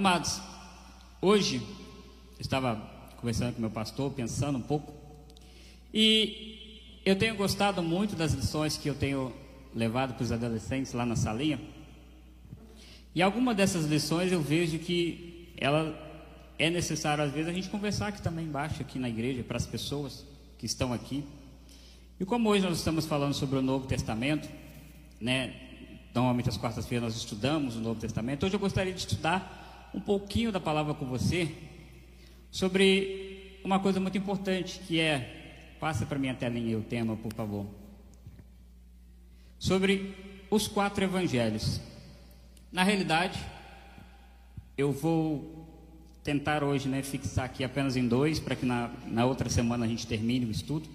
Amados, hoje eu estava conversando com meu pastor, pensando um pouco, e eu tenho gostado muito das lições que eu tenho levado para os adolescentes lá na salinha. E alguma dessas lições eu vejo que ela é necessário às vezes a gente conversar aqui também embaixo, aqui na igreja, para as pessoas que estão aqui. E como hoje nós estamos falando sobre o Novo Testamento, né? Normalmente às quartas-feiras nós estudamos o Novo Testamento. Hoje eu gostaria de estudar um pouquinho da palavra com você sobre uma coisa muito importante, que é, passa para minha telinha o tema, por favor, sobre os 4 evangelhos. Na realidade, eu vou tentar hoje, né, fixar aqui apenas em 2, para que na outra semana a gente termine o estudo.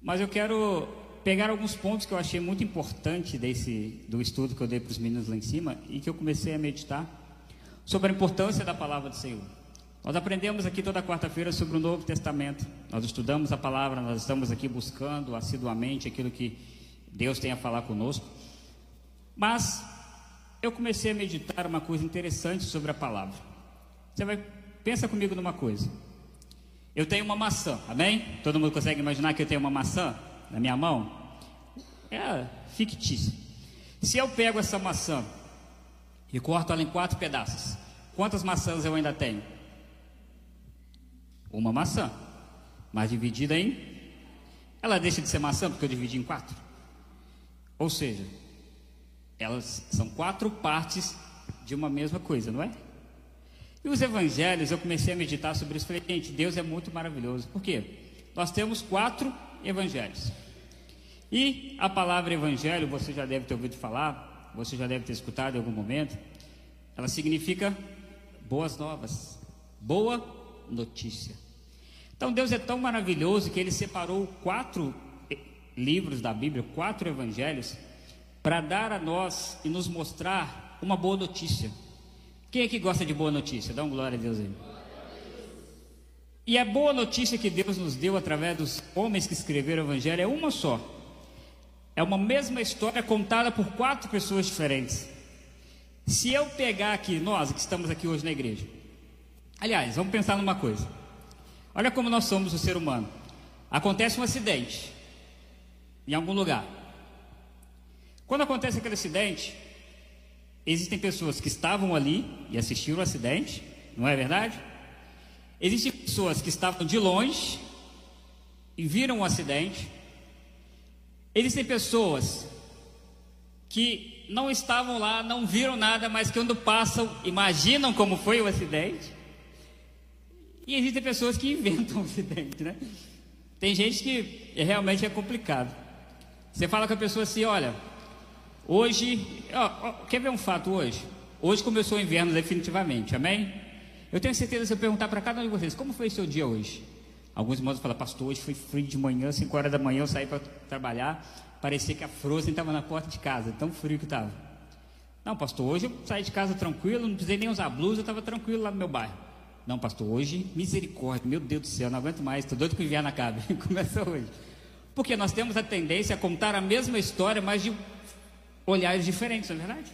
Mas eu quero pegar alguns pontos que eu achei muito importante do estudo que eu dei para os meninos lá em cima, e que eu comecei a meditar sobre a importância da palavra do Senhor. Nós aprendemos aqui toda quarta-feira sobre o Novo Testamento. Nós estudamos a palavra, nós estamos aqui buscando assiduamente aquilo que Deus tem a falar conosco. Mas eu comecei a meditar uma coisa interessante sobre a palavra. Você vai, pensa comigo numa coisa. Eu tenho uma maçã, amém? Todo mundo consegue imaginar que eu tenho uma maçã na minha mão? É fictício. Se eu pego essa maçã e corto ela em 4 pedaços, quantas maçãs eu ainda tenho? Uma maçã, mas dividida em... ela deixa de ser maçã porque eu dividi em 4. Ou seja, elas são 4 partes de uma mesma coisa, não é? E os evangelhos, eu comecei a meditar sobre isso. Falei, gente, Deus é muito maravilhoso. Por quê? Nós temos 4 evangelhos. E a palavra evangelho, você já deve ter ouvido falar, você já deve ter escutado em algum momento. Ela significa boas novas, boa notícia. Então Deus é tão maravilhoso que Ele separou 4 livros da Bíblia, 4 evangelhos, para dar a nós e nos mostrar uma boa notícia. Quem é que gosta de boa notícia? Dá um glória a Deus aí. E a boa notícia que Deus nos deu através dos homens que escreveram o evangelho é uma só. É uma mesma história contada por 4 pessoas diferentes. Se eu pegar aqui, nós que estamos aqui hoje na igreja, aliás, vamos pensar numa coisa. Olha como nós somos o ser humano. Acontece um acidente em algum lugar. Quando acontece aquele acidente, existem pessoas que estavam ali e assistiram o acidente, não é verdade? Existem pessoas que estavam de longe e viram o acidente. Existem pessoas que não estavam lá, não viram nada, mas que quando passam, imaginam como foi o acidente. E existem pessoas que inventam o acidente, né? Tem gente que realmente é complicado. Você fala com a pessoa assim, olha, hoje, ó, quer ver um fato hoje? Hoje começou o inverno definitivamente, amém? Eu tenho certeza, se eu perguntar para cada um de vocês, como foi o seu dia hoje? Alguns irmãos falam, pastor, hoje foi frio de manhã, 5 horas da manhã eu saí para trabalhar, parecia que a Frozen estava na porta de casa, tão frio que estava. Não, pastor, hoje eu saí de casa tranquilo, não precisei nem usar blusa, eu estava tranquilo lá no meu bairro. Não, pastor, hoje, misericórdia, meu Deus do céu, não aguento mais, estou doido que o inverno acabe, começa hoje. Porque nós temos a tendência a contar a mesma história, mas de olhares diferentes, não é verdade?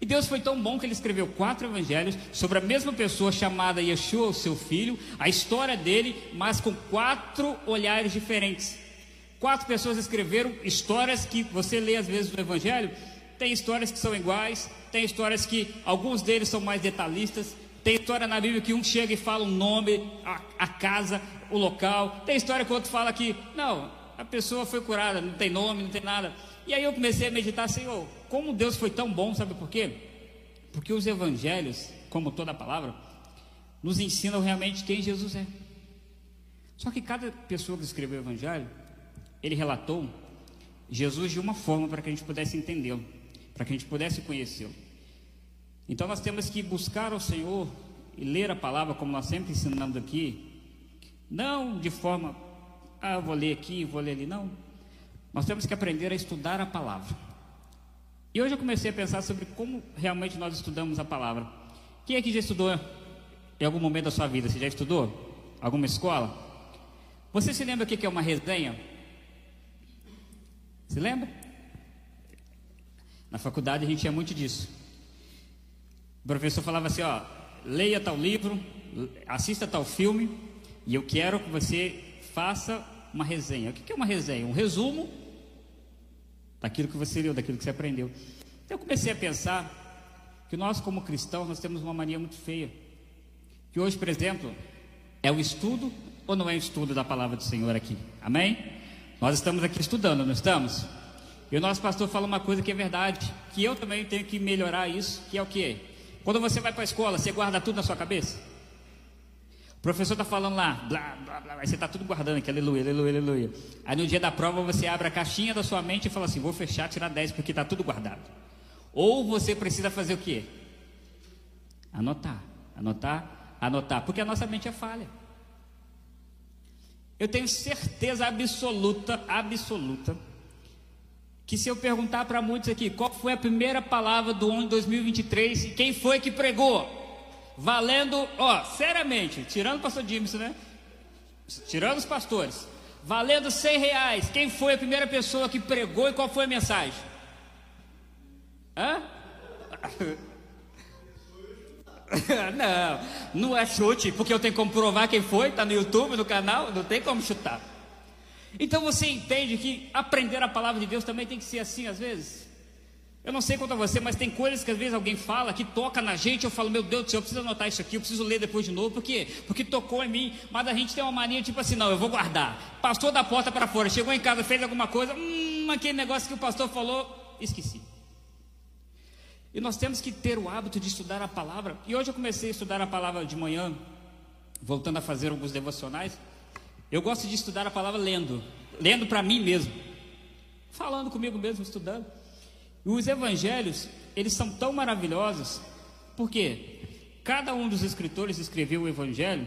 E Deus foi tão bom que Ele escreveu 4 evangelhos sobre a mesma pessoa chamada Yeshua, o seu filho, a história dele, mas com 4 olhares diferentes. 4 pessoas escreveram histórias que você lê às vezes no evangelho, tem histórias que são iguais, tem histórias que alguns deles são mais detalhistas, tem história na Bíblia que um chega e fala um nome, a casa, o local, tem história que o outro fala que, não, a pessoa foi curada, não tem nome, não tem nada. E aí eu comecei a meditar, Senhor, como Deus foi tão bom, sabe por quê? Porque os evangelhos, como toda a palavra, nos ensinam realmente quem Jesus é. Só que cada pessoa que escreveu o evangelho, ele relatou Jesus de uma forma para que a gente pudesse entendê-lo, para que a gente pudesse conhecê-lo. Então nós temos que buscar ao Senhor e ler a palavra, como nós sempre ensinamos aqui, não de forma, ah, vou ler aqui, vou ler ali, não. Nós temos que aprender a estudar a palavra. E hoje eu comecei a pensar sobre como realmente nós estudamos a palavra. Quem aqui já estudou em algum momento da sua vida? Você já estudou? Alguma escola? Você se lembra o que é uma resenha? Se lembra? Na faculdade a gente tinha muito disso. O professor falava assim, ó, leia tal livro, assista tal filme, e eu quero que você faça uma resenha. O que é uma resenha? Um resumo daquilo que você leu, daquilo que você aprendeu. Então eu comecei a pensar que nós, como cristãos, nós temos uma mania muito feia. Que hoje, por exemplo, é o estudo ou não é o estudo da palavra do Senhor aqui? Amém? Nós estamos aqui estudando, não estamos? E o nosso pastor fala uma coisa que é verdade, que eu também tenho que melhorar isso, que é o quê? Quando você vai para a escola, você guarda tudo na sua cabeça? O professor está falando lá, blá, blá, blá, aí você está tudo guardando aqui, aleluia, aleluia, aleluia. Aí no dia da prova você abre a caixinha da sua mente e fala assim, vou fechar, tirar 10, porque está tudo guardado. Ou você precisa fazer o quê? Anotar, anotar, anotar, porque a nossa mente é falha. Eu tenho certeza absoluta, absoluta, que se eu perguntar para muitos aqui, qual foi a primeira palavra do ano de 2023 e quem foi que pregou? Valendo, ó, seriamente, tirando o pastor Dimson, né? Tirando os pastores, valendo R$100, quem foi a primeira pessoa que pregou e qual foi a mensagem? Hã? Não, não é chute, porque eu tenho como provar quem foi, tá no YouTube, no canal, não tem como chutar. Então você entende que aprender a palavra de Deus também tem que ser assim às vezes? Eu não sei quanto a você, mas tem coisas que às vezes alguém fala, que toca na gente, eu falo, meu Deus do céu, eu preciso anotar isso aqui, eu preciso ler depois de novo, por quê? Porque tocou em mim, mas a gente tem uma mania tipo assim, não, eu vou guardar, passou da porta para fora, chegou em casa, fez alguma coisa, aquele negócio que o pastor falou, esqueci. E nós temos que ter o hábito de estudar a palavra, e hoje eu comecei a estudar a palavra de manhã, voltando a fazer alguns devocionais. Eu gosto de estudar a palavra lendo para mim mesmo, falando comigo mesmo, estudando. E os evangelhos, eles são tão maravilhosos, porque cada um dos escritores escreveu o evangelho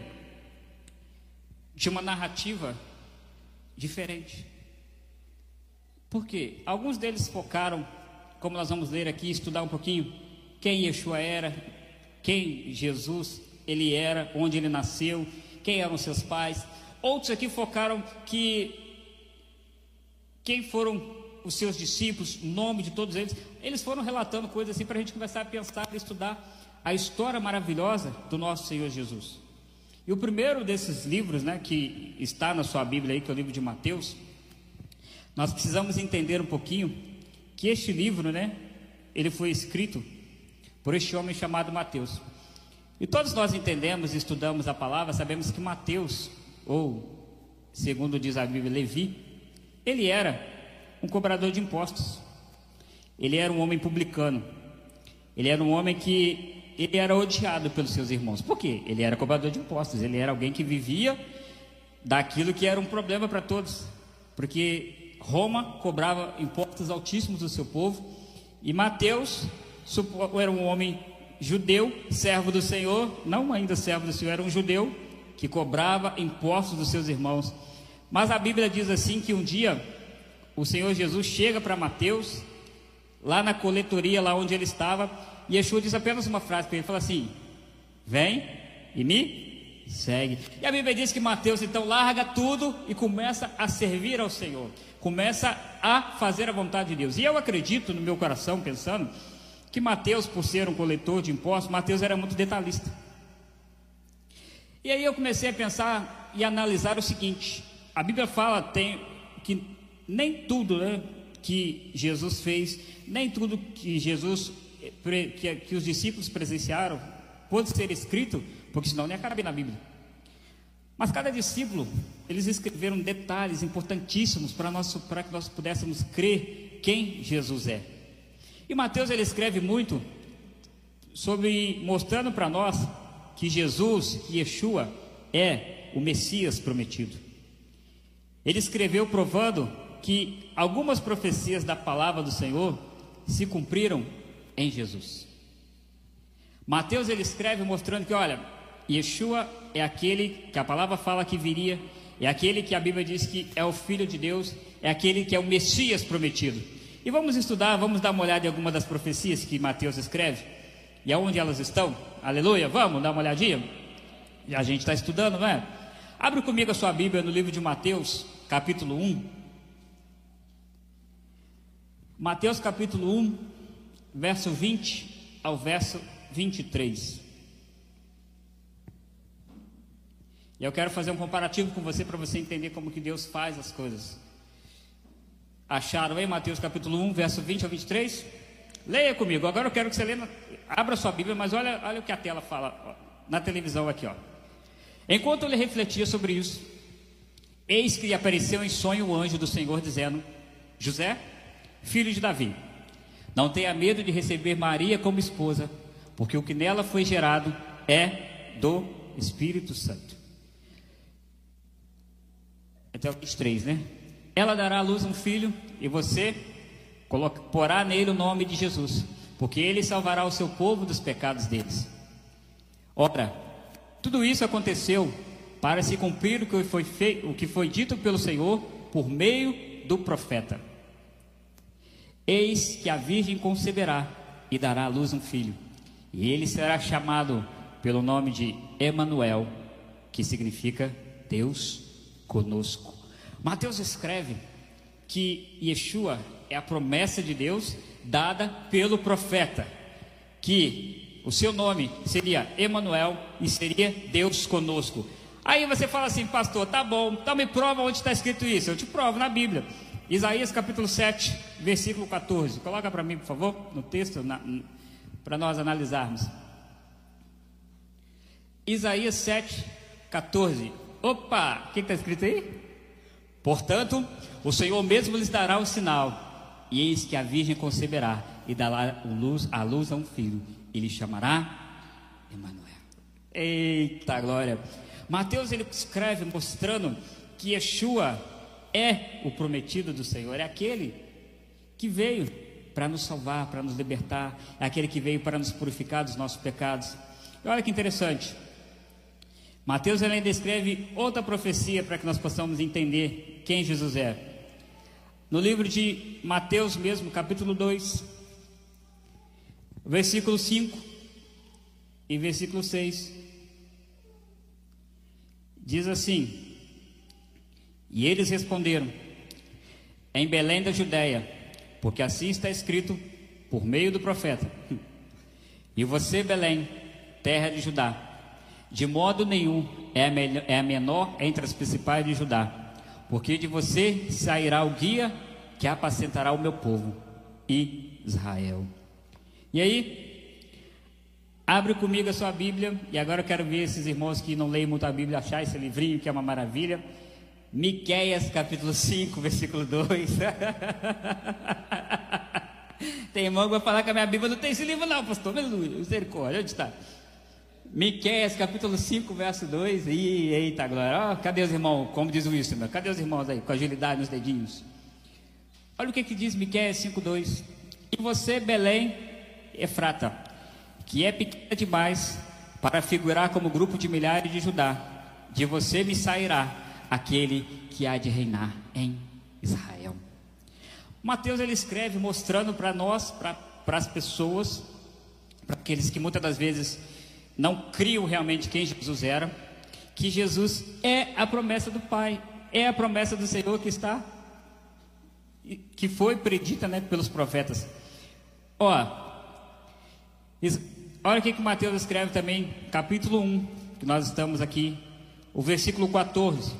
de uma narrativa diferente. Por quê? Alguns deles focaram, como nós vamos ler aqui, estudar um pouquinho, quem Yeshua era, quem Jesus ele era, onde ele nasceu, quem eram seus pais. Outros aqui focaram que quem foram os seus discípulos, o nome de todos eles. Eles foram relatando coisas assim para a gente começar a pensar e estudar a história maravilhosa do nosso Senhor Jesus. E o primeiro desses livros, né, que está na sua Bíblia aí, que é o livro de Mateus, nós precisamos entender um pouquinho que este livro, né, ele foi escrito por este homem chamado Mateus. E todos nós entendemos e estudamos a palavra, sabemos que Mateus, ou segundo diz a Bíblia, Levi, ele era um cobrador de impostos, ele era um homem publicano, ele era um homem que ele era odiado pelos seus irmãos. Por quê? Ele era cobrador de impostos, ele era alguém que vivia daquilo que era um problema para todos, porque Roma cobrava impostos altíssimos do seu povo, e Mateus era um homem judeu, servo do Senhor, não ainda servo do Senhor, era um judeu que cobrava impostos dos seus irmãos. Mas a Bíblia diz assim que um dia o Senhor Jesus chega para Mateus, lá na coletoria, lá onde ele estava, e Yeshua diz apenas uma frase para ele, fala assim, vem e me segue. E a Bíblia diz que Mateus então larga tudo e começa a servir ao Senhor, começa a fazer a vontade de Deus. E eu acredito no meu coração, pensando, que Mateus, por ser um coletor de impostos, Mateus era muito detalhista. E aí eu comecei a pensar e analisar o seguinte, a Bíblia fala que nem tudo, né, que Jesus fez, nem tudo que Jesus, que os discípulos presenciaram, pode ser escrito, porque senão nem acaba na Bíblia. Mas cada discípulo, eles escreveram detalhes importantíssimos para que nós pudéssemos crer quem Jesus é. E Mateus, ele escreve muito sobre, mostrando para nós que Jesus, que Yeshua, é o Messias prometido. Ele escreveu provando que algumas profecias da palavra do Senhor se cumpriram em Jesus. Mateus, ele escreve mostrando que, olha, Yeshua é aquele que a palavra fala que viria, é aquele que a Bíblia diz que é o Filho de Deus, é aquele que é o Messias prometido. E vamos estudar, vamos dar uma olhada em algumas das profecias que Mateus escreve, e aonde elas estão, aleluia, vamos dar uma olhadinha? E a gente está estudando, não é? Abre comigo a sua Bíblia no livro de Mateus, capítulo 1. Mateus capítulo 1, verso 20 ao verso 23. E eu quero fazer um comparativo com você para você entender como que Deus faz as coisas. Acharam aí Mateus capítulo 1, verso 20 a 23? Leia comigo. Agora eu quero que você leia, abra sua Bíblia, mas olha o que a tela fala ó, na televisão aqui, ó. Enquanto ele refletia sobre isso, eis que lhe apareceu em sonho o anjo do Senhor dizendo: José, filho de Davi, não tenha medo de receber Maria como esposa, porque o que nela foi gerado é do Espírito Santo. Até o 23, né? Ela dará à luz um filho e você porá nele o nome de Jesus, porque ele salvará o seu povo dos pecados deles. Ora, tudo isso aconteceu para se cumprir o que foi dito pelo Senhor por meio do profeta. Eis que a virgem conceberá e dará à luz um filho, e ele será chamado pelo nome de Emanuel, que significa Deus conosco. Mateus escreve que Yeshua é a promessa de Deus dada pelo profeta, que o seu nome seria Emanuel e seria Deus conosco. Aí você fala assim: pastor, tá bom, então me prova onde está escrito isso. Eu te provo na Bíblia. Isaías capítulo 7, versículo 14. Coloca para mim, por favor, no texto, para nós analisarmos. Isaías 7, 14. Opa, o que está escrito aí? Portanto, o Senhor mesmo lhes dará o sinal, e eis que a virgem conceberá e dará a luz a um filho, e lhe chamará Emanuel. Eita glória! Mateus ele escreve mostrando que Yeshua é o prometido do Senhor, é aquele que veio para nos salvar, para nos libertar, é aquele que veio para nos purificar dos nossos pecados. E olha que interessante, Mateus ele ainda escreve outra profecia para que nós possamos entender quem Jesus é. No livro de Mateus mesmo, capítulo 2, versículo 5 e versículo 6, diz assim: e eles responderam, em Belém da Judéia, porque assim está escrito por meio do profeta: e você, Belém, terra de Judá, de modo nenhum é a menor entre as principais de Judá, porque de você sairá o guia que apacentará o meu povo, Israel. E aí, abre comigo a sua Bíblia, e agora eu quero ver esses irmãos que não leem muito a Bíblia achar esse livrinho, que é uma maravilha. Miquéias capítulo 5, versículo 2. Tem irmão que vai falar que a minha Bíblia não tem esse livro não, pastor, misericórdia, onde está? Miquéias capítulo 5, verso 2, e eita glória, oh, cadê os irmãos, como diz o Wilson, meu? Cadê os irmãos aí, com agilidade nos dedinhos? Olha o que que diz Miquéias 5, 2, e você, Belém, Efrata, que é pequena demais para figurar como grupo de milhares de Judá, de você me sairá aquele que há de reinar em Israel. Mateus ele escreve mostrando para nós, para as pessoas, para aqueles que muitas das vezes não criam realmente quem Jesus era, que Jesus é a promessa do Pai, é a promessa do Senhor que foi predita, né, pelos profetas. Olha o que Mateus escreve também, capítulo 1, que nós estamos aqui, o versículo 14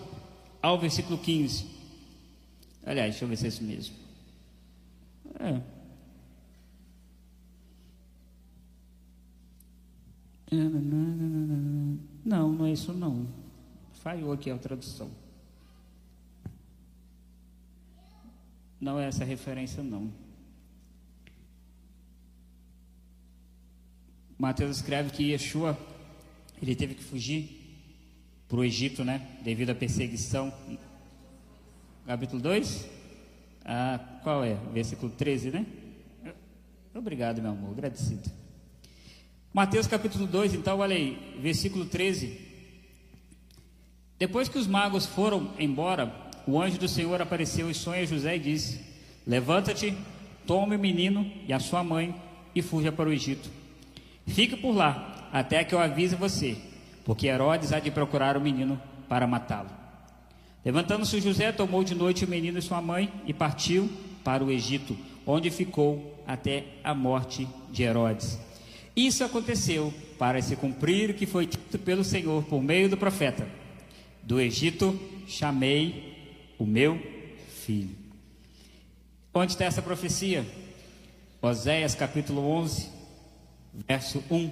ao versículo 15. Aliás, deixa eu ver se é isso mesmo. Não é isso não. Falhou aqui a tradução. Não é essa referência não. Mateus escreve que Yeshua, ele teve que fugir para o Egito, né? Devido à perseguição. Capítulo 2? Ah, qual é? Versículo 13, né? Obrigado, meu amor, agradecido. Mateus capítulo 2, então, olha aí, versículo 13. Depois que os magos foram embora, o anjo do Senhor apareceu em sonho a José e disse: levanta-te, tome o menino e a sua mãe e fuja para o Egito. Fique por lá, até que eu avise você, porque Herodes há de procurar o menino para matá-lo. Levantando-se José, tomou de noite o menino e sua mãe e partiu para o Egito, onde ficou até a morte de Herodes. Isso aconteceu para se cumprir o que foi dito pelo Senhor por meio do profeta: do Egito chamei o meu filho. Onde está essa profecia? Oséias capítulo 11, verso 1.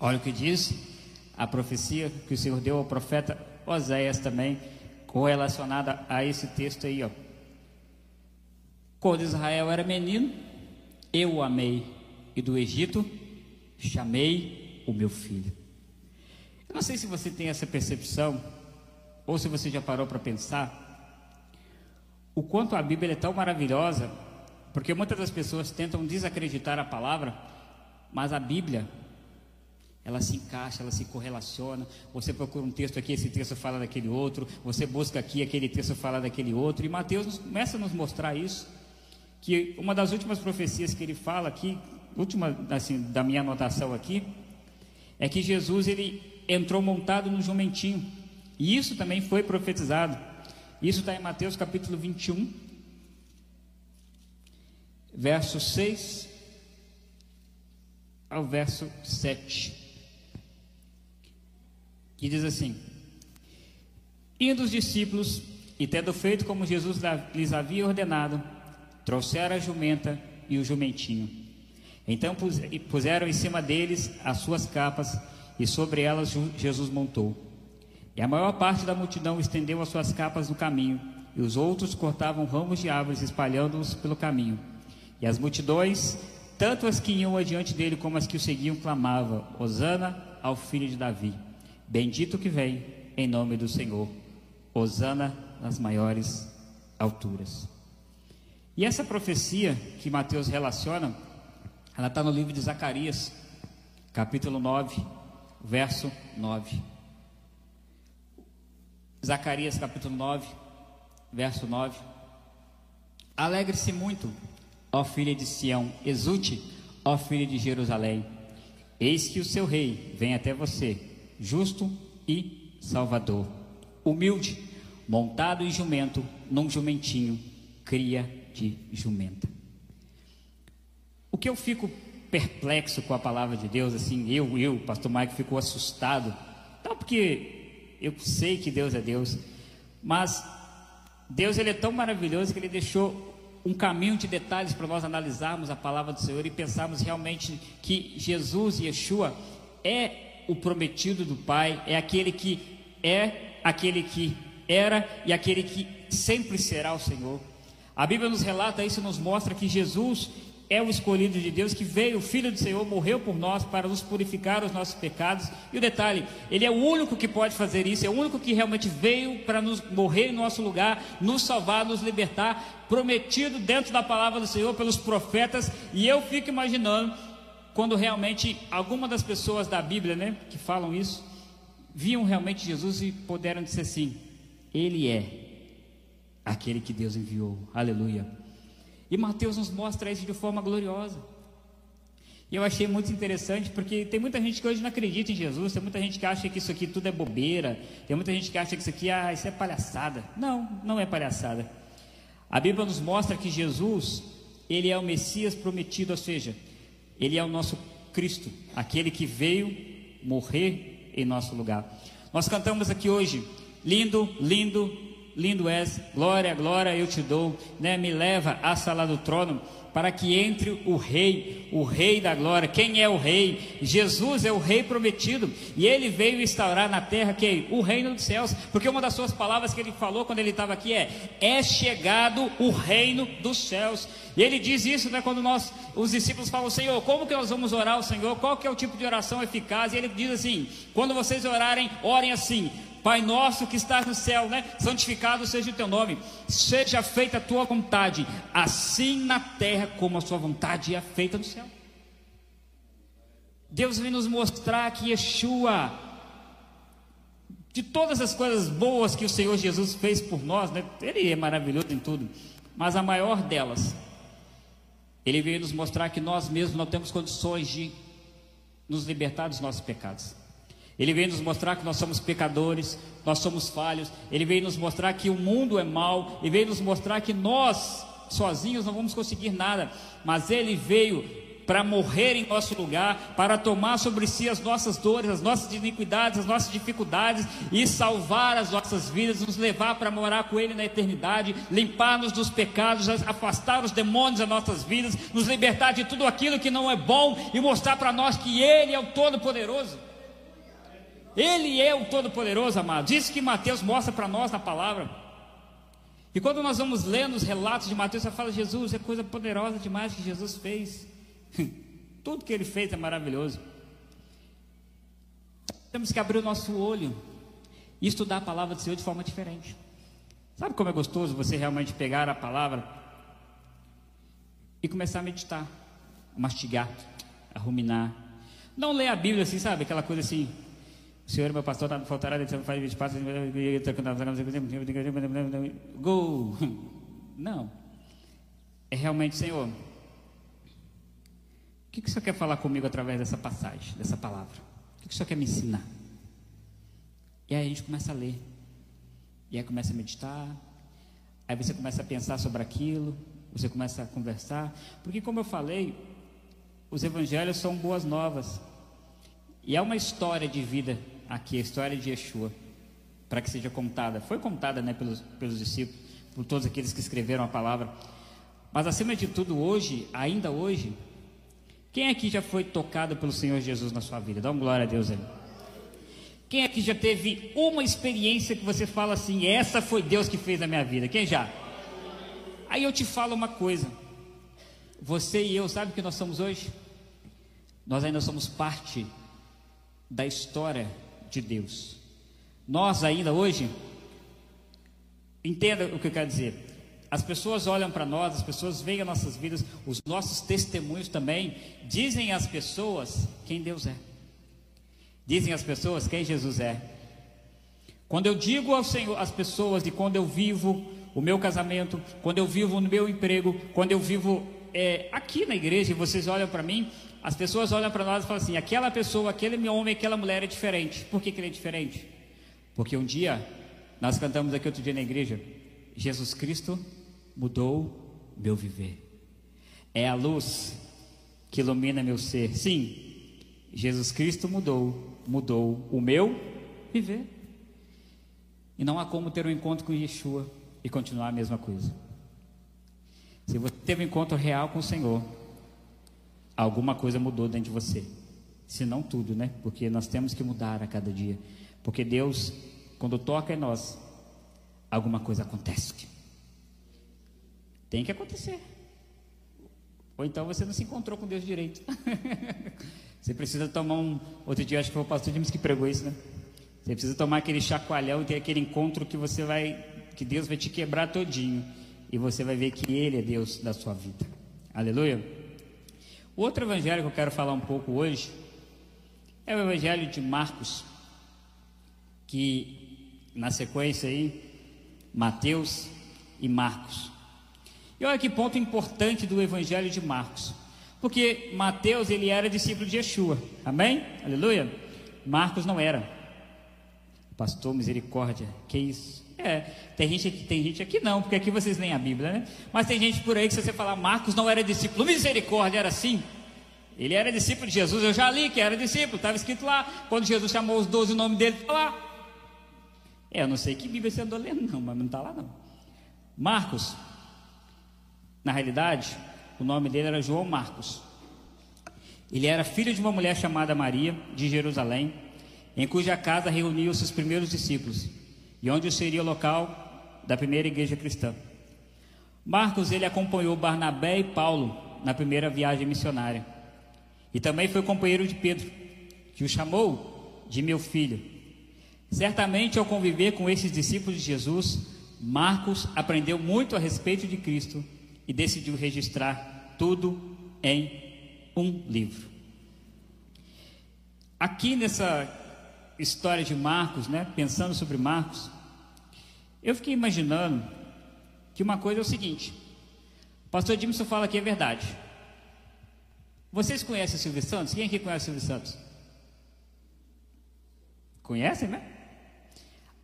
Olha o que diz a profecia que o Senhor deu ao profeta Oséias, também correlacionada a esse texto aí, ó. Quando Israel era menino, eu o amei, e do Egito chamei o meu filho. Eu não sei se você tem essa percepção, ou se você já parou para pensar o quanto a Bíblia é tão maravilhosa, porque muitas das pessoas tentam desacreditar a palavra, mas a Bíblia, ela se encaixa, ela se correlaciona. Você procura um texto aqui, esse texto fala daquele outro. Você busca aqui, aquele texto fala daquele outro. E Mateus começa a nos mostrar isso, que uma das últimas profecias que ele fala aqui, última assim, da minha anotação aqui, é que Jesus, ele entrou montado no jumentinho. E isso também foi profetizado. Isso está em Mateus capítulo 21, verso 6 ao verso 7. E diz assim: indo os discípulos, e tendo feito como Jesus lhes havia ordenado, trouxeram a jumenta e o jumentinho. Então puseram em cima deles as suas capas, e sobre elas Jesus montou. E a maior parte da multidão estendeu as suas capas no caminho, e os outros cortavam ramos de árvores, espalhando-os pelo caminho. E as multidões, tanto as que iam adiante dele como as que o seguiam, clamavam: Hosana ao filho de Davi. Bendito que vem em nome do Senhor, Hosana nas maiores alturas. E essa profecia que Mateus relaciona, ela está no livro de Zacarias, capítulo 9, verso 9. Zacarias, capítulo 9, verso 9. Alegre-se muito, ó filha de Sião, exulte, ó filha de Jerusalém. Eis que o seu rei vem até você, justo e salvador, humilde, montado em jumento, num jumentinho, cria de jumenta. O que eu fico perplexo com a palavra de Deus, assim, pastor Mike ficou assustado, não porque eu sei que Deus é Deus, mas Deus, ele é tão maravilhoso que ele deixou um caminho de detalhes para nós analisarmos a palavra do Senhor e pensarmos realmente que Jesus, Yeshua, é o prometido do Pai, é aquele que era e aquele que sempre será o Senhor. A Bíblia nos relata isso, nos mostra que Jesus é o escolhido de Deus, que veio, o Filho do Senhor, morreu por nós para nos purificar os nossos pecados. E o detalhe, ele é o único que pode fazer isso, é o único que realmente veio para nos morrer em nosso lugar, nos salvar, nos libertar, prometido dentro da palavra do Senhor pelos profetas. E eu fico imaginando quando realmente alguma das pessoas da Bíblia, né, que falam isso, viam realmente Jesus e puderam dizer assim: ele é aquele que Deus enviou, aleluia. E Mateus nos mostra isso de forma gloriosa. E eu achei muito interessante, porque tem muita gente que hoje não acredita em Jesus, tem muita gente que acha que isso aqui tudo é bobeira, tem muita gente que acha que isso aqui, isso é palhaçada. Não, não é palhaçada. A Bíblia nos mostra que Jesus, ele é o Messias prometido, ou seja, ele é o nosso Cristo, aquele que veio morrer em nosso lugar. Nós cantamos aqui hoje: lindo, lindo, lindo és, glória, glória eu te dou, né? Me leva à sala do trono, para que entre o Rei da glória. Quem é o Rei? Jesus é o Rei prometido, e ele veio instaurar na terra que o reino dos céus, porque uma das suas palavras que ele falou quando ele estava aqui é chegado o reino dos céus. E ele diz isso, né, quando os discípulos falam: Senhor, como que nós vamos orar ao Senhor? Qual que é o tipo de oração eficaz? E ele diz assim: quando vocês orarem, orem assim: Pai nosso que estás no céu, né? Santificado seja o teu nome, seja feita a tua vontade, assim na terra como a sua vontade é feita no céu. Deus vem nos mostrar que Yeshua, de todas as coisas boas que o Senhor Jesus fez por nós, né? Ele é maravilhoso em tudo, mas a maior delas, ele veio nos mostrar que nós mesmos não temos condições de nos libertar dos nossos pecados. Ele veio nos mostrar que nós somos pecadores, nós somos falhos. Ele veio nos mostrar que o mundo é mau. Ele veio nos mostrar que nós, sozinhos, não vamos conseguir nada. Mas ele veio para morrer em nosso lugar, para tomar sobre si as nossas dores, as nossas iniquidades, as nossas dificuldades e salvar as nossas vidas, nos levar para morar com Ele na eternidade, limpar-nos dos pecados, afastar os demônios das nossas vidas, nos libertar de tudo aquilo que não é bom e mostrar para nós que Ele é o Todo-Poderoso. Ele é o Todo-Poderoso, amados. Isso que Mateus mostra para nós na palavra. E quando nós vamos lendo os relatos de Mateus, você fala, Jesus, é coisa poderosa demais que Jesus fez. Tudo que Ele fez é maravilhoso. Temos que abrir o nosso olho e estudar a palavra do Senhor de forma diferente. Sabe como é gostoso você realmente pegar a palavra e começar a meditar, a mastigar, a ruminar. Não ler a Bíblia assim, sabe, aquela coisa assim... O Senhor, meu pastor, não faltará, ele faz 20 passos, gol. Não. É realmente, Senhor, o que o Senhor quer falar comigo através dessa passagem, dessa palavra? O que o Senhor quer me ensinar? E aí a gente começa a ler. E aí começa a meditar. Aí você começa a pensar sobre aquilo. Você começa a conversar. Porque, como eu falei, os evangelhos são boas novas. E é uma história de vida aqui, a história de Yeshua, para que seja contada. Foi contada, né, pelos discípulos, por todos aqueles que escreveram a palavra. Mas acima de tudo, hoje, ainda hoje, quem aqui já foi tocado pelo Senhor Jesus na sua vida? Dá uma glória a Deus aí. Quem aqui já teve uma experiência que você fala assim, essa foi Deus que fez na minha vida? Quem já? Aí eu te falo uma coisa. Você e eu, sabe o que nós somos hoje? Nós ainda somos parte da história de Deus. Nós ainda hoje, entenda o que eu quero dizer, as pessoas olham para nós, as pessoas veem as nossas vidas, os nossos testemunhos também, dizem às pessoas quem Deus é, dizem às pessoas quem Jesus é. Quando eu digo ao Senhor, às pessoas, de quando eu vivo o meu casamento, quando eu vivo no meu emprego, quando eu vivo aqui na igreja, e vocês olham para mim, as pessoas olham para nós e falam assim, aquela pessoa, aquele homem, aquela mulher é diferente. Por que ele é diferente? Porque um dia, nós cantamos aqui outro dia na igreja, Jesus Cristo mudou meu viver. É a luz que ilumina meu ser. Sim, Jesus Cristo mudou o meu viver. E não há como ter um encontro com Yeshua e continuar a mesma coisa. Se você teve um encontro real com o Senhor, alguma coisa mudou dentro de você. Se não tudo, né? Porque nós temos que mudar a cada dia. Porque Deus, quando toca em nós, alguma coisa acontece. Tem que acontecer. Ou então você não se encontrou com Deus direito. Você precisa tomar Outro dia, acho que foi o Pastor Dimas que pregou isso, né? Você precisa tomar aquele chacoalhão e ter aquele encontro que você vai... que Deus vai te quebrar todinho. E você vai ver que Ele é Deus da sua vida. Aleluia! Outro evangelho que eu quero falar um pouco hoje é o evangelho de Marcos, que na sequência aí, Mateus e Marcos. E olha que ponto importante do evangelho de Marcos, porque Mateus, ele era discípulo de Yeshua, amém? Aleluia? Marcos não era. Pastor, misericórdia, que isso? Tem gente aqui não, porque aqui vocês leem a Bíblia, né? Mas tem gente por aí que, se você falar Marcos não era discípulo, misericórdia, era sim. Ele era discípulo de Jesus, eu já li que era discípulo, estava escrito lá. Quando Jesus chamou os 12, o nome dele está lá. Eu não sei que Bíblia você andou lendo não, mas não está lá não. Marcos, na realidade, o nome dele era João Marcos. Ele era filho de uma mulher chamada Maria, de Jerusalém, em cuja casa reuniu-se os primeiros discípulos, e onde seria o local da primeira igreja cristã. Marcos, ele acompanhou Barnabé e Paulo na primeira viagem missionária, e também foi companheiro de Pedro, que o chamou de meu filho. Certamente, ao conviver com esses discípulos de Jesus, Marcos aprendeu muito a respeito de Cristo e decidiu registrar tudo em um livro. Aqui nessa história de Marcos, né? Pensando sobre Marcos, eu fiquei imaginando que uma coisa é o seguinte: o Pastor Dimson fala que é verdade. Vocês conhecem o Silvio Santos? Quem aqui conhece o Silvio Santos? Conhecem, né?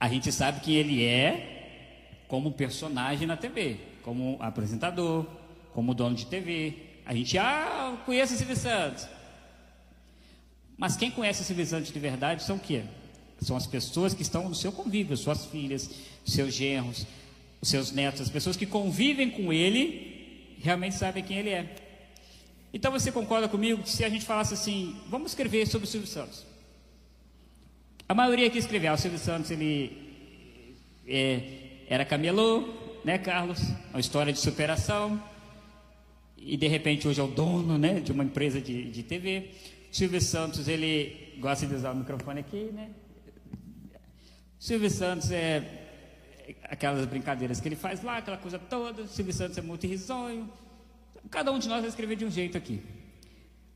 A gente sabe que ele é como personagem na TV, como apresentador, como dono de TV, A gente já conhece o Silvio Santos. Mas quem conhece o Silvio Santos de verdade são o quê? São as pessoas que estão no seu convívio, suas filhas, seus genros, os seus netos, as pessoas que convivem com ele, realmente sabem quem ele é. Então você concorda comigo que se a gente falasse assim, vamos escrever sobre o Silvio Santos. A maioria aqui escreveu, o Silvio Santos ele era camelô, né, Carlos? Uma história de superação. E de repente hoje é o dono, né, de uma empresa de TV. Silvio Santos, ele gosta de usar o microfone aqui, né? Silvio Santos é aquelas brincadeiras que ele faz lá, aquela coisa toda. Silvio Santos é muito risonho. Cada um de nós vai escrever de um jeito aqui.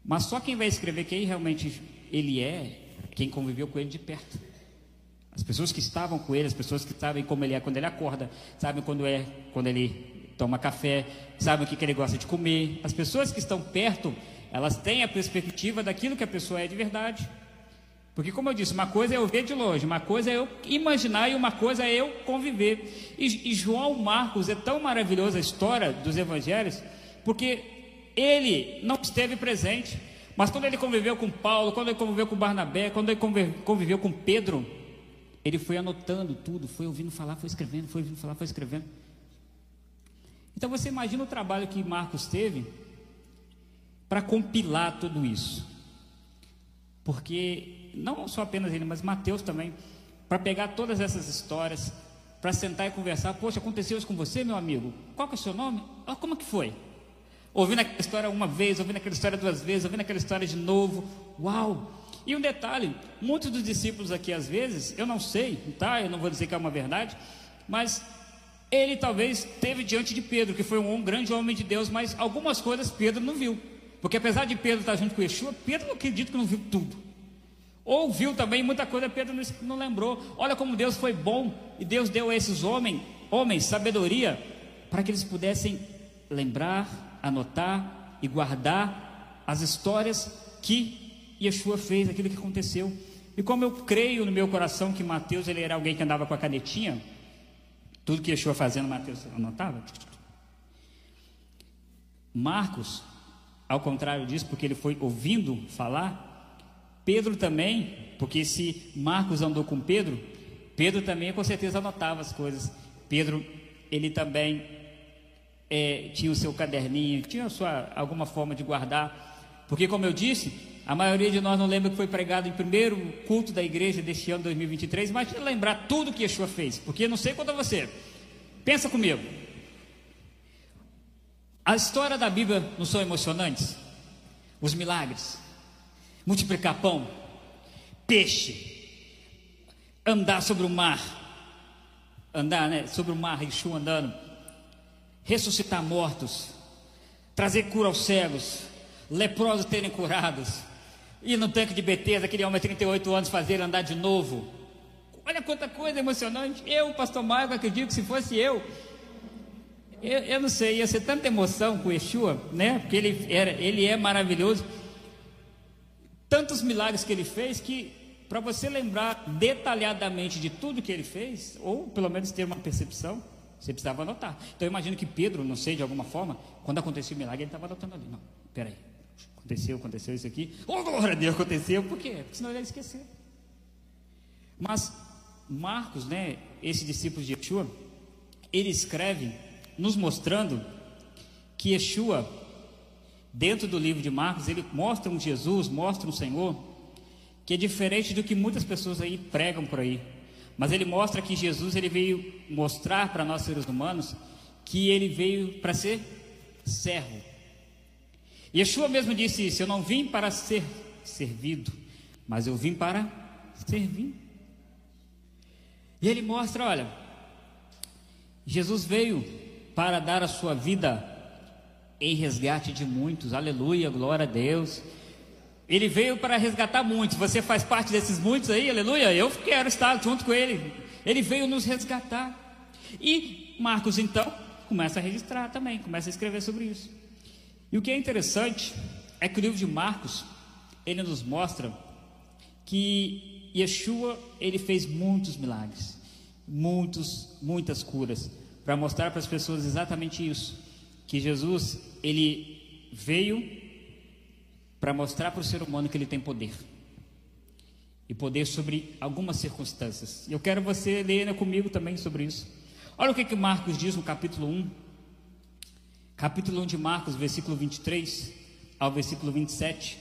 Mas só quem vai escrever quem realmente ele é, quem conviveu com ele de perto. As pessoas que estavam com ele, as pessoas que sabem como ele é quando ele acorda, sabem quando é quando ele toma café, sabem o que ele gosta de comer. As pessoas que estão perto, elas têm a perspectiva daquilo que a pessoa é de verdade. Porque, como eu disse, uma coisa é eu ver de longe, uma coisa é eu imaginar e uma coisa é eu conviver. E João Marcos, é tão maravilhosa a história dos evangelhos, porque ele não esteve presente, mas quando ele conviveu com Paulo, quando ele conviveu com Barnabé, quando ele conviveu com Pedro, ele foi anotando tudo, foi ouvindo falar, foi escrevendo, foi ouvindo falar, foi escrevendo. Então você imagina o trabalho que Marcos teve para compilar tudo isso. Porque não só apenas ele, mas Mateus também, para pegar todas essas histórias, para sentar e conversar. Poxa, aconteceu isso com você, meu amigo? Qual que é o seu nome? Olha como que foi? Ouvindo aquela história uma vez, ouvindo aquela história duas vezes, ouvindo aquela história de novo. Uau! E um detalhe, muitos dos discípulos aqui às vezes, eu não sei, tá? Eu não vou dizer que é uma verdade, mas ele talvez teve diante de Pedro, que foi um grande homem de Deus, mas algumas coisas Pedro não viu. Porque apesar de Pedro estar junto com Yeshua, Pedro não acredito que não viu tudo. Ouviu também muita coisa, Pedro não lembrou. Olha como Deus foi bom e Deus deu a esses homens sabedoria para que eles pudessem lembrar, anotar e guardar as histórias que Yeshua fez, aquilo que aconteceu. E como eu creio no meu coração que Mateus ele era alguém que andava com a canetinha, tudo que Yeshua fazendo, Mateus anotava. Marcos, ao contrário disso, porque ele foi ouvindo falar. Pedro também, porque se Marcos andou com Pedro, Pedro também com certeza anotava as coisas. Pedro, ele também tinha o seu caderninho, tinha a sua, alguma forma de guardar. Porque como eu disse, a maioria de nós não lembra que foi pregado em primeiro culto da igreja deste ano 2023. Imagina lembrar tudo que Yeshua fez, porque não sei quanto a você. Pensa comigo. A história da Bíblia não são emocionantes? Os milagres. Multiplicar pão, peixe, andar sobre o mar, andar, né, sobre o mar, Yeshua andando, ressuscitar mortos, trazer cura aos cegos, leprosos terem curados, ir no tanque de Betesda, aquele homem de 38 anos fazer andar de novo. Olha quanta coisa emocionante. Eu, pastor Mike, acredito que se fosse eu não sei, ia ser tanta emoção com Yeshua, né, porque ele é maravilhoso. Tantos milagres que ele fez que, para você lembrar detalhadamente de tudo que ele fez, ou pelo menos ter uma percepção, você precisava anotar. Então eu imagino que Pedro, não sei, de alguma forma, quando aconteceu o milagre, ele estava anotando ali. Não, peraí, aconteceu isso aqui. Oh, glória a Deus, aconteceu, por quê? Porque senão ele ia esquecer. Mas Marcos, né, esse discípulo de Yeshua, ele escreve nos mostrando que Yeshua, dentro do livro de Marcos, ele mostra um Jesus, mostra um Senhor, que é diferente do que muitas pessoas aí pregam por aí. Mas ele mostra que Jesus, ele veio mostrar para nós seres humanos, que ele veio para ser servo. Yeshua mesmo disse isso, eu não vim para ser servido, mas eu vim para servir. E ele mostra, olha, Jesus veio para dar a sua vida em resgate de muitos, aleluia, glória a Deus. Ele veio para resgatar muitos, você faz parte desses muitos aí, aleluia, eu quero estar junto com ele. Ele veio nos resgatar. E Marcos então começa a registrar também, começa a escrever sobre isso. E o que é interessante é que o livro de Marcos, ele nos mostra que Yeshua, ele fez muitos milagres, muitas curas, para mostrar para as pessoas exatamente isso, que Jesus, ele veio para mostrar para o ser humano que ele tem poder, e poder sobre algumas circunstâncias. Eu quero você ler, né, comigo também sobre isso. Olha o que Marcos diz no capítulo 1, capítulo 1 de Marcos, versículo 23 ao versículo 27.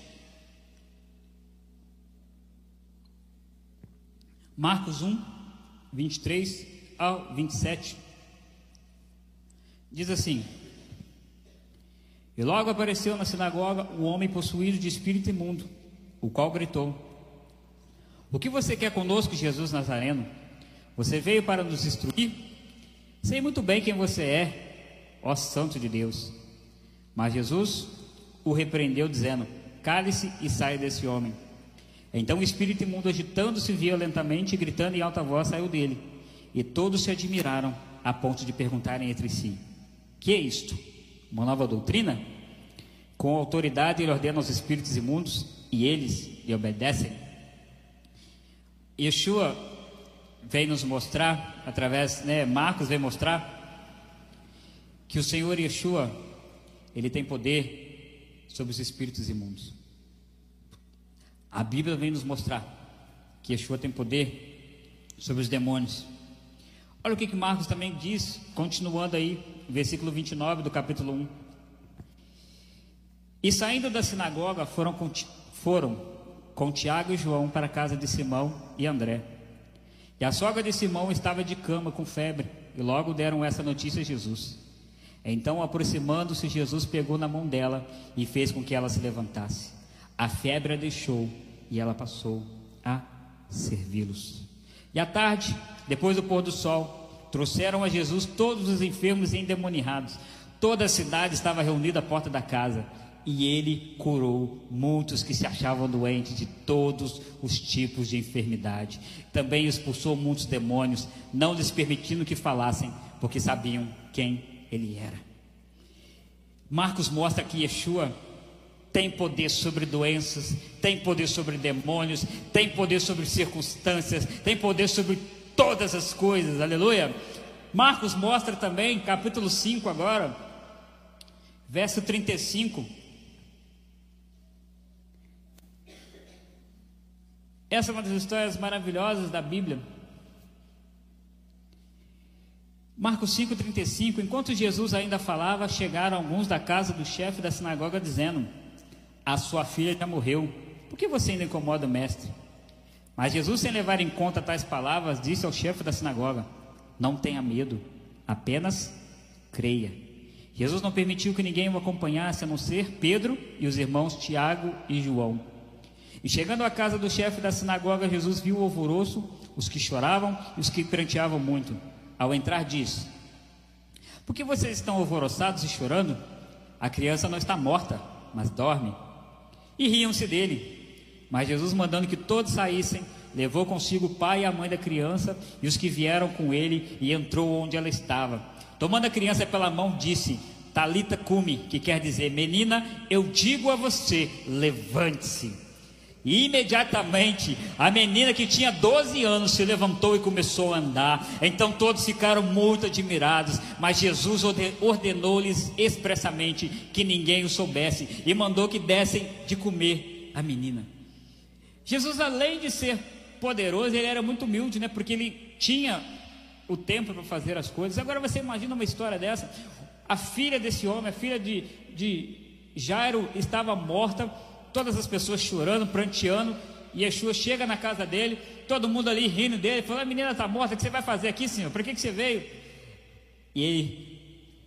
Marcos 1, 23 ao 27, diz assim: E logo apareceu na sinagoga um homem possuído de espírito imundo, o qual gritou: O que você quer conosco, Jesus Nazareno? Você veio para nos instruir? Sei muito bem quem você é, ó Santo de Deus. Mas Jesus o repreendeu, dizendo: Cale-se e saia desse homem. Então o espírito imundo, agitando-se violentamente e gritando em alta voz, saiu dele. E todos se admiraram, a ponto de perguntarem entre si: Que é isto? Uma nova doutrina? Com autoridade ele ordena aos espíritos imundos, e eles lhe obedecem. Yeshua vem nos mostrar, através, né, Marcos vem mostrar que o Senhor Yeshua, ele tem poder sobre os espíritos imundos. A Bíblia vem nos mostrar que Yeshua tem poder sobre os demônios. Olha o que Marcos também diz, continuando aí, versículo 29 do capítulo 1. E saindo da sinagoga foram com Tiago e João para a casa de Simão e André. E a sogra de Simão estava de cama com febre, e logo deram essa notícia a Jesus. Então, aproximando-se, Jesus pegou na mão dela e fez com que ela se levantasse. A febre a deixou e ela passou a servi-los. E à tarde, depois do pôr do sol, trouxeram a Jesus todos os enfermos e endemoniados. Toda a cidade estava reunida à porta da casa, e ele curou muitos que se achavam doentes de todos os tipos de enfermidade. Também expulsou muitos demônios, não lhes permitindo que falassem, porque sabiam quem ele era. Marcos mostra que Yeshua tem poder sobre doenças, tem poder sobre demônios, tem poder sobre circunstâncias, tem poder sobre todas as coisas, aleluia. Marcos mostra também, capítulo 5 agora, verso 35, essa é uma das histórias maravilhosas da Bíblia. Marcos 5,35, enquanto Jesus ainda falava, chegaram alguns da casa do chefe da sinagoga dizendo: A sua filha já morreu, por que você ainda incomoda o mestre? Mas Jesus, sem levar em conta tais palavras, disse ao chefe da sinagoga: Não tenha medo, apenas creia. Jesus não permitiu que ninguém o acompanhasse, a não ser Pedro e os irmãos Tiago e João. E chegando à casa do chefe da sinagoga, Jesus viu o alvoroço, os que choravam e os que pranteavam muito. Ao entrar, disse: Por que vocês estão alvoroçados e chorando? A criança não está morta, mas dorme. E riam-se dele. Mas Jesus, mandando que todos saíssem, levou consigo o pai e a mãe da criança e os que vieram com ele, e entrou onde ela estava. Tomando a criança pela mão, disse: Talita cumi, que quer dizer: Menina, eu digo a você, levante-se. E imediatamente a menina, que tinha 12 anos, se levantou e começou a andar. Então todos ficaram muito admirados, mas Jesus ordenou-lhes expressamente que ninguém o soubesse, e mandou que dessem de comer à menina. Jesus, além de ser poderoso, ele era muito humilde, né? Porque ele tinha o tempo para fazer as coisas. Agora você imagina uma história dessa: a filha desse homem, a filha de Jairo, estava morta. Todas as pessoas chorando, pranteando. E Yeshua chega na casa dele, todo mundo ali rindo dele, falando: A menina está morta, o que você vai fazer aqui, Senhor? Para que você veio? E ele,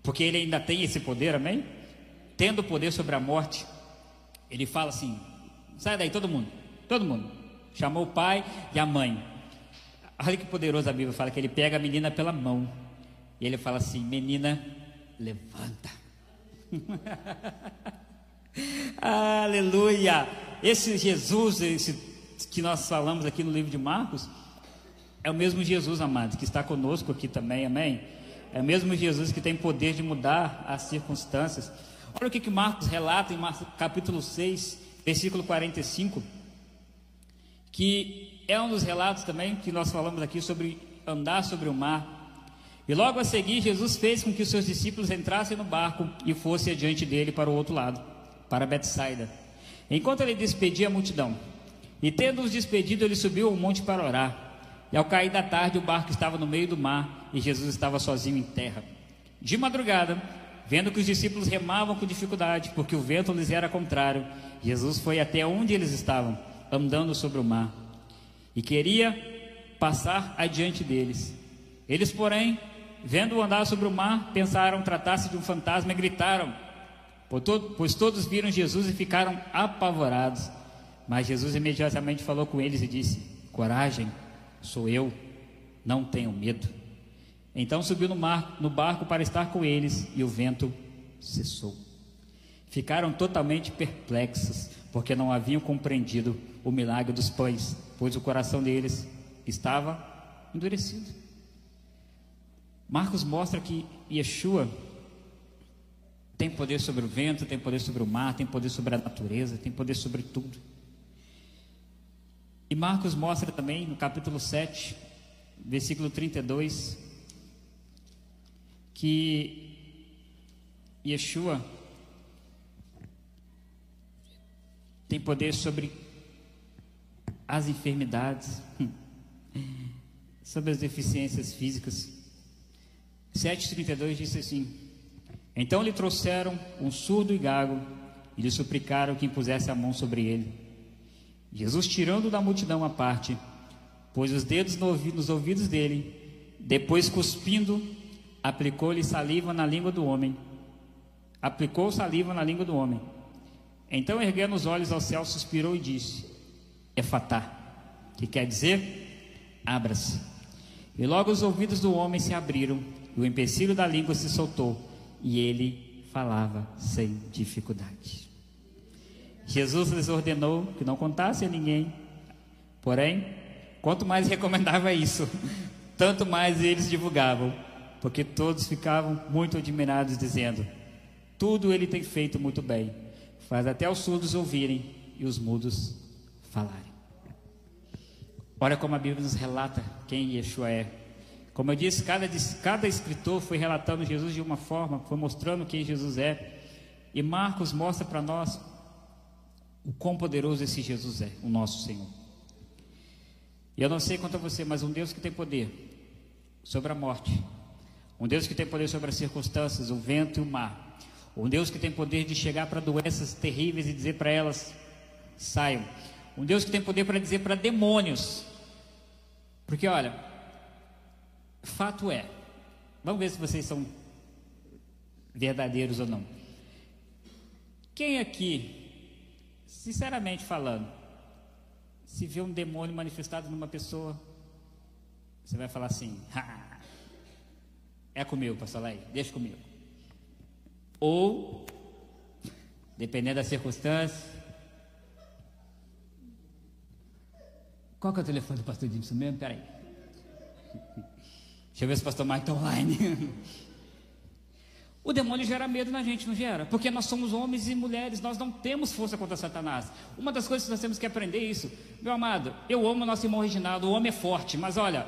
porque ele ainda tem esse poder, amém? Tendo poder sobre a morte, ele fala assim: Sai daí, todo mundo, todo mundo. Chamou o pai e a mãe. Olha que poderoso a Bíblia fala, que ele pega a menina pela mão e ele fala assim: Menina, levanta. Aleluia! Esse Jesus, esse que nós falamos aqui no livro de Marcos, é o mesmo Jesus, amado, que está conosco aqui também, amém? É o mesmo Jesus que tem poder de mudar as circunstâncias. Olha o que Marcos relata em Marcos, capítulo 6, versículo 45, que é um dos relatos também que nós falamos aqui sobre andar sobre o mar. E logo a seguir, Jesus fez com que os seus discípulos entrassem no barco e fossem adiante dele para o outro lado, para Betsaida, enquanto ele despedia a multidão. E tendo-os despedido, ele subiu ao monte para orar. E ao cair da tarde, o barco estava no meio do mar e Jesus estava sozinho em terra. De madrugada, vendo que os discípulos remavam com dificuldade, porque o vento lhes era contrário, Jesus foi até onde eles estavam, andando sobre o mar, e queria passar adiante deles. Eles, porém, vendo-o andar sobre o mar, pensaram tratar-se de um fantasma e gritaram, pois todos viram Jesus e ficaram apavorados. Mas Jesus imediatamente falou com eles e disse: coragem, sou eu, não tenho medo. Então subiu no barco para estar com eles, e o vento cessou. Ficaram totalmente perplexos, porque não haviam compreendido o milagre dos pães, pois o coração deles estava endurecido. Marcos mostra que Yeshua tem poder sobre o vento, tem poder sobre o mar, tem poder sobre a natureza, tem poder sobre tudo. E Marcos mostra também no capítulo 7, versículo 32, que Yeshua tem poder sobre as enfermidades, sobre as deficiências físicas. 7:32 diz assim: então lhe trouxeram um surdo e gago e lhe suplicaram que impusesse a mão sobre ele. Jesus, tirando da multidão a parte, pôs os dedos nos ouvidos dele, depois, cuspindo, aplicou-lhe saliva na língua do homem. Aplicou saliva na língua do homem. Então, erguendo os olhos ao céu, suspirou e disse: Efrata, que quer dizer, abra-se. E logo os ouvidos do homem se abriram e o empecilho da língua se soltou, e ele falava sem dificuldade. Jesus lhes ordenou que não contassem a ninguém. Porém, quanto mais recomendava isso, tanto mais eles divulgavam, porque todos ficavam muito admirados, dizendo: tudo ele tem feito muito bem, faz até os surdos ouvirem e os mudos falarem. Olha como a Bíblia nos relata quem Yeshua é. Como eu disse, cada escritor foi relatando Jesus de uma forma, foi mostrando quem Jesus é. E Marcos mostra para nós o quão poderoso esse Jesus é, o nosso Senhor. E eu não sei quanto a você, mas um Deus que tem poder sobre a morte, um Deus que tem poder sobre as circunstâncias, o vento e o mar, um Deus que tem poder de chegar para doenças terríveis e dizer para elas: saiam. Um Deus que tem poder para dizer para demônios. Porque olha, fato é, vamos ver se vocês são verdadeiros ou não. Quem aqui, sinceramente falando, se vê um demônio manifestado numa pessoa, você vai falar assim: ha, é comigo, pastor Laí, deixa comigo. Ou, dependendo da circunstância, qual que é o telefone do pastor Dimson mesmo? Peraí. Deixa eu ver se o pastor Mike está online. O demônio gera medo na gente, não gera? Porque nós somos homens e mulheres, nós não temos força contra Satanás. Uma das coisas que nós temos que aprender é isso. Meu amado, eu amo o nosso irmão Reginaldo, o homem é forte, mas olha,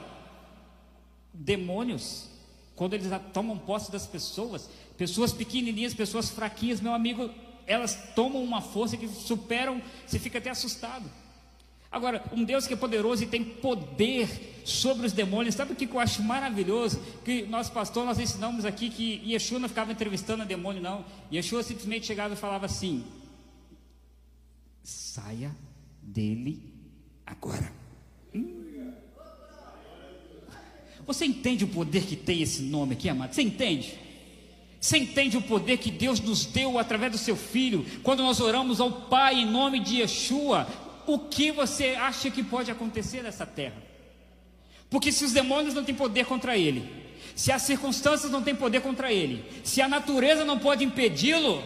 demônios, quando eles tomam posse das pessoas, pessoas pequenininhas, pessoas fraquinhas, meu amigo, elas tomam uma força que superam, você fica até assustado. Agora, um Deus que é poderoso e tem poder sobre os demônios. Sabe o que eu acho maravilhoso? Que nós, pastor, nós ensinamos aqui que Yeshua não ficava entrevistando o demônio, não. Yeshua simplesmente chegava e falava assim: saia dele agora. Você entende o poder que tem esse nome aqui, amado? Você entende? Você entende o poder que Deus nos deu através do seu Filho? Quando nós oramos ao Pai em nome de Yeshua, o que você acha que pode acontecer nessa terra? Porque se os demônios não têm poder contra ele, se as circunstâncias não têm poder contra ele, se a natureza não pode impedi-lo,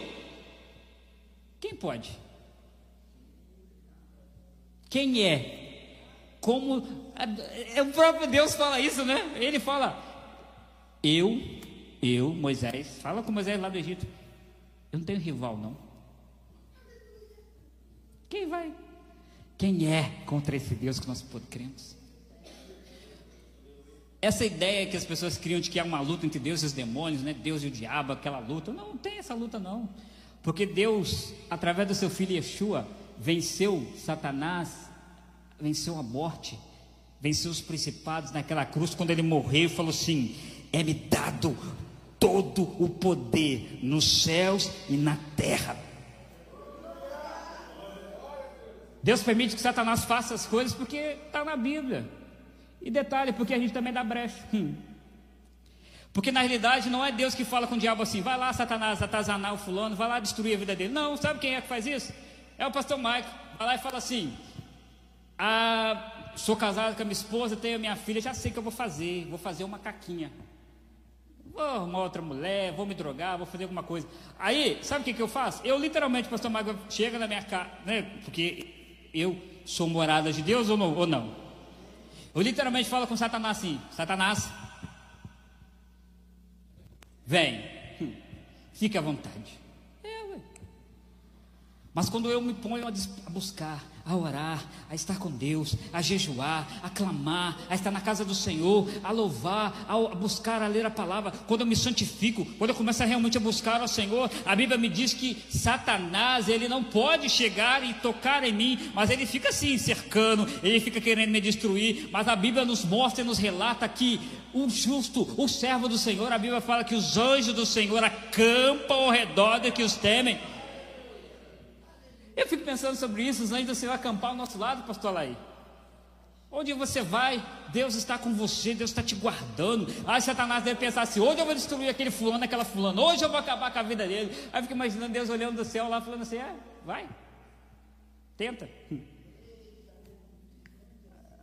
quem pode? Quem é? Como? O próprio Deus fala isso, né? Ele fala: eu, Moisés, fala com Moisés lá do Egito, eu não tenho rival, não. Quem vai? Quem é contra esse Deus que nós cremos? Essa ideia que as pessoas criam de que há uma luta entre Deus e os demônios, né? Deus e o diabo, aquela luta. Não tem essa luta não, porque Deus, através do seu filho Yeshua, venceu Satanás, venceu a morte, venceu os principados naquela cruz. Quando ele morreu, falou assim: é-me dado todo o poder nos céus e na terra. Deus permite que Satanás faça as coisas porque está na Bíblia. E detalhe, porque a gente também dá brecha. Porque na realidade não é Deus que fala com o diabo assim: vai lá, Satanás, atazanar o fulano, vai lá destruir a vida dele. Não, sabe quem é que faz isso? É o pastor Mike. Vai lá e fala assim: sou casado com a minha esposa, tenho a minha filha, já sei o que eu vou fazer uma caquinha, vou arrumar outra mulher, vou me drogar, vou fazer alguma coisa. Aí, sabe o que eu faço? Eu literalmente, pastor Mike, chega na minha casa, né? Porque eu sou morada de Deus ou não? Eu literalmente falo com Satanás assim: Satanás, vem, fique à vontade. Mas quando eu me ponho a buscar, a orar, a estar com Deus, a jejuar, a clamar, a estar na casa do Senhor, a louvar, a buscar, a ler a palavra, quando eu me santifico, quando eu começo realmente a buscar ao Senhor, a Bíblia me diz que Satanás, ele não pode chegar e tocar em mim, mas ele fica assim, cercando, ele fica querendo me destruir. Mas a Bíblia nos mostra e nos relata que o justo, o servo do Senhor, a Bíblia fala que os anjos do Senhor acampam ao redor de que os temem. Eu fico pensando sobre isso, os anjos do Senhor acampar ao nosso lado, pastor Laí. Onde você vai, Deus está com você, Deus está te guardando. Aí Satanás deve pensar assim: hoje eu vou destruir aquele fulano, aquela fulana, hoje eu vou acabar com a vida dele. Aí fica imaginando Deus olhando do céu lá, falando assim: vai, tenta.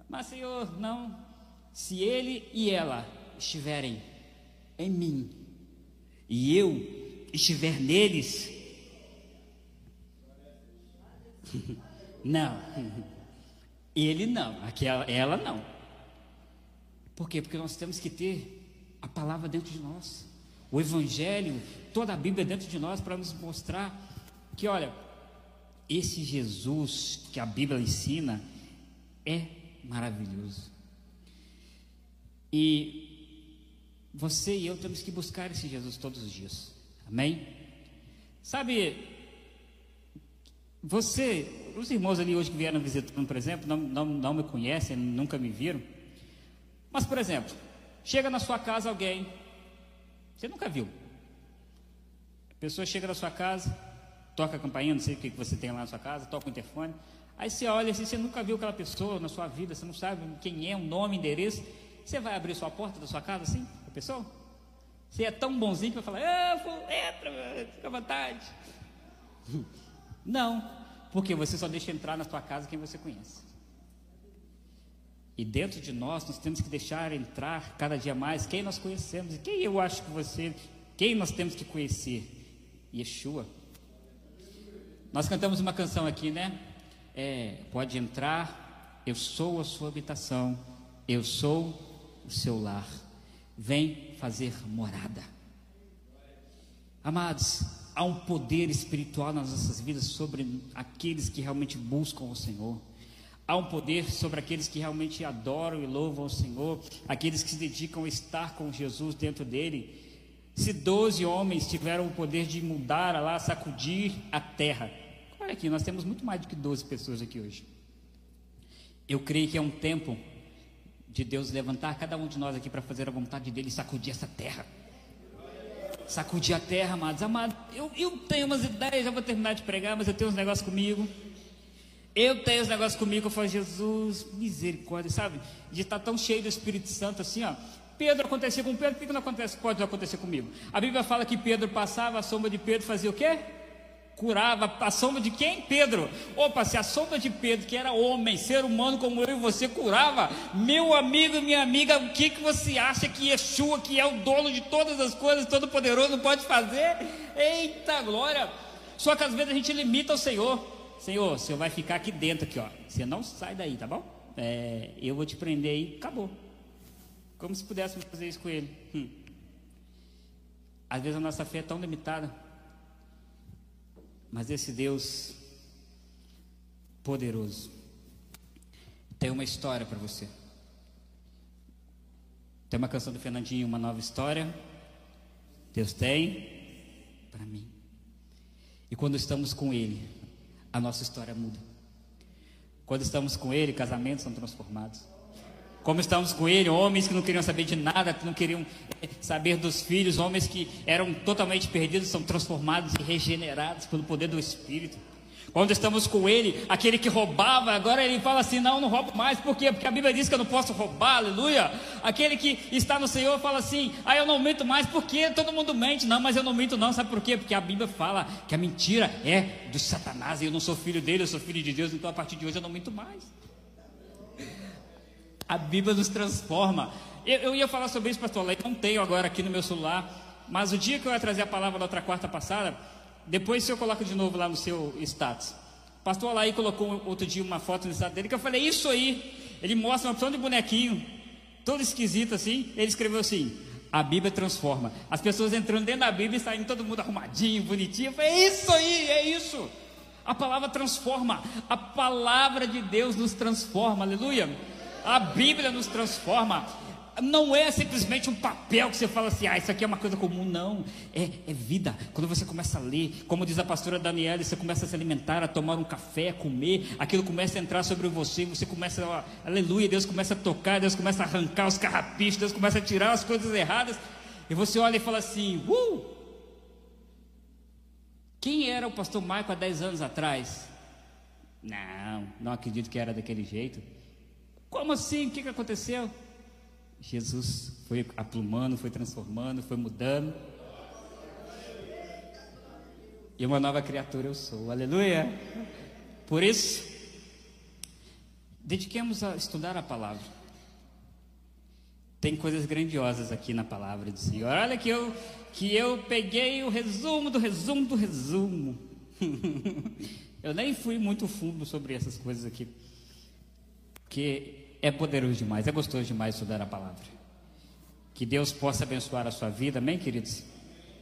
Mas Senhor, não, se ele e ela estiverem em mim e eu estiver neles, não, ele não, aquela, ela não. Por quê? Porque nós temos que ter a palavra dentro de nós, o evangelho, toda a Bíblia dentro de nós, para nos mostrar que, olha, esse Jesus que a Bíblia ensina é maravilhoso. E você e eu temos que buscar esse Jesus todos os dias. Amém? Sabe, você, os irmãos ali hoje que vieram visitando, por exemplo, não me conhecem, nunca me viram. Mas, por exemplo, chega na sua casa alguém, você nunca viu. A pessoa chega na sua casa, toca a campainha, não sei o que você tem lá na sua casa, toca o interfone. Aí você olha assim, você nunca viu aquela pessoa na sua vida, você não sabe quem é, o nome, endereço. Você vai abrir sua porta da sua casa assim, a pessoa? Você é tão bonzinho que vai falar: entra, fica à vontade. Não, porque você só deixa entrar na sua casa quem você conhece. E dentro de nós, nós temos que deixar entrar cada dia mais quem nós conhecemos. E quem eu acho que você, quem nós temos que conhecer? Yeshua. Nós cantamos uma canção aqui, né? Pode entrar, eu sou a sua habitação, eu sou o seu lar. Vem fazer morada. Amados, há um poder espiritual nas nossas vidas sobre aqueles que realmente buscam o Senhor. Há um poder sobre aqueles que realmente adoram e louvam o Senhor, aqueles que se dedicam a estar com Jesus dentro dele. Se 12 homens tiveram o poder de mudar lá, sacudir a terra, olha aqui, nós temos muito mais do que 12 pessoas aqui hoje. Eu creio que é um tempo de Deus levantar cada um de nós aqui para fazer a vontade dele e sacudir essa terra. Sacudir a terra, amados. Amados, eu tenho umas ideias, já vou terminar de pregar, mas eu tenho uns negócios comigo. Eu falo: Jesus, misericórdia, sabe? De estar tão cheio do Espírito Santo assim, ó. Pedro, acontecia com Pedro, por que não acontece? Pode acontecer comigo. A Bíblia fala que Pedro passava, a sombra de Pedro fazia o quê? Curava. A sombra de quem? Pedro. Opa, se a sombra de Pedro, que era homem, ser humano como eu e você, curava, meu amigo e minha amiga, o que que você acha que Yeshua, que é o dono de todas as coisas, todo poderoso, não pode fazer? Eita glória! Só que às vezes a gente limita o Senhor. Senhor, o Senhor vai ficar aqui dentro, aqui, ó. Você não sai daí, tá bom? Eu vou te prender aí, acabou. Como se pudéssemos fazer isso com ele. Às vezes a nossa fé é tão limitada. Mas esse Deus poderoso tem uma história para você. Tem uma canção do Fernandinho, uma nova história. Deus tem para mim. E quando estamos com Ele, a nossa história muda. Quando estamos com Ele, casamentos são transformados. Como estamos com Ele, homens que não queriam saber de nada, que não queriam saber dos filhos, homens que eram totalmente perdidos, são transformados e regenerados pelo poder do Espírito. Quando estamos com Ele, aquele que roubava, agora ele fala assim, não roubo mais. Por quê? Porque a Bíblia diz que eu não posso roubar, aleluia. Aquele que está no Senhor fala assim, eu não minto mais. Por quê? Todo mundo mente. Não, mas eu não minto não, sabe por quê? Porque a Bíblia fala que a mentira é do Satanás, e eu não sou filho dele, eu sou filho de Deus, então a partir de hoje eu não minto mais. A Bíblia nos transforma. Eu ia falar sobre isso, pastor Laí, não tenho agora aqui no meu celular, mas o dia que eu ia trazer a palavra da outra quarta passada, depois o senhor coloca de novo lá no seu status. O pastor Laí colocou outro dia uma foto no status dele, que eu falei, isso aí. Ele mostra uma opção de bonequinho, todo esquisito assim. Ele escreveu assim, a Bíblia transforma. As pessoas entrando dentro da Bíblia e saindo todo mundo arrumadinho, bonitinho. Eu falei, é isso aí, é isso. A palavra transforma. A palavra de Deus nos transforma, aleluia. A Bíblia nos transforma. Não é simplesmente um papel que você fala assim, isso aqui é uma coisa comum, não. É vida. Quando você começa a ler, como diz a pastora Daniela, você começa a se alimentar, a tomar um café, a comer, aquilo começa a entrar sobre você, você começa, aleluia, Deus começa a tocar, Deus começa a arrancar os carrapichos, Deus começa a tirar as coisas erradas, e você olha e fala assim, quem era o pastor Mike há 10 anos atrás? Não acredito que era daquele jeito. Como assim? O que aconteceu? Jesus foi aplumando, foi transformando, foi mudando. E uma nova criatura eu sou, aleluia. Por isso, dediquemos a estudar a palavra. Tem coisas grandiosas aqui na palavra do Senhor. Olha que eu peguei o resumo do resumo do resumo. Eu nem fui muito fundo sobre essas coisas aqui, porque é poderoso demais, é gostoso demais estudar a palavra. Que Deus possa abençoar a sua vida, amém, queridos?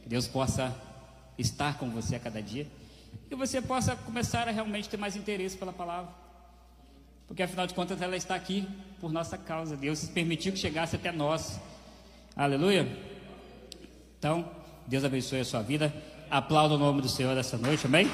Que Deus possa estar com você a cada dia. Que você possa começar a realmente ter mais interesse pela palavra. Porque afinal de contas ela está aqui por nossa causa. Deus permitiu que chegasse até nós. Aleluia! Então, Deus abençoe a sua vida. Aplauda o nome do Senhor essa noite, amém?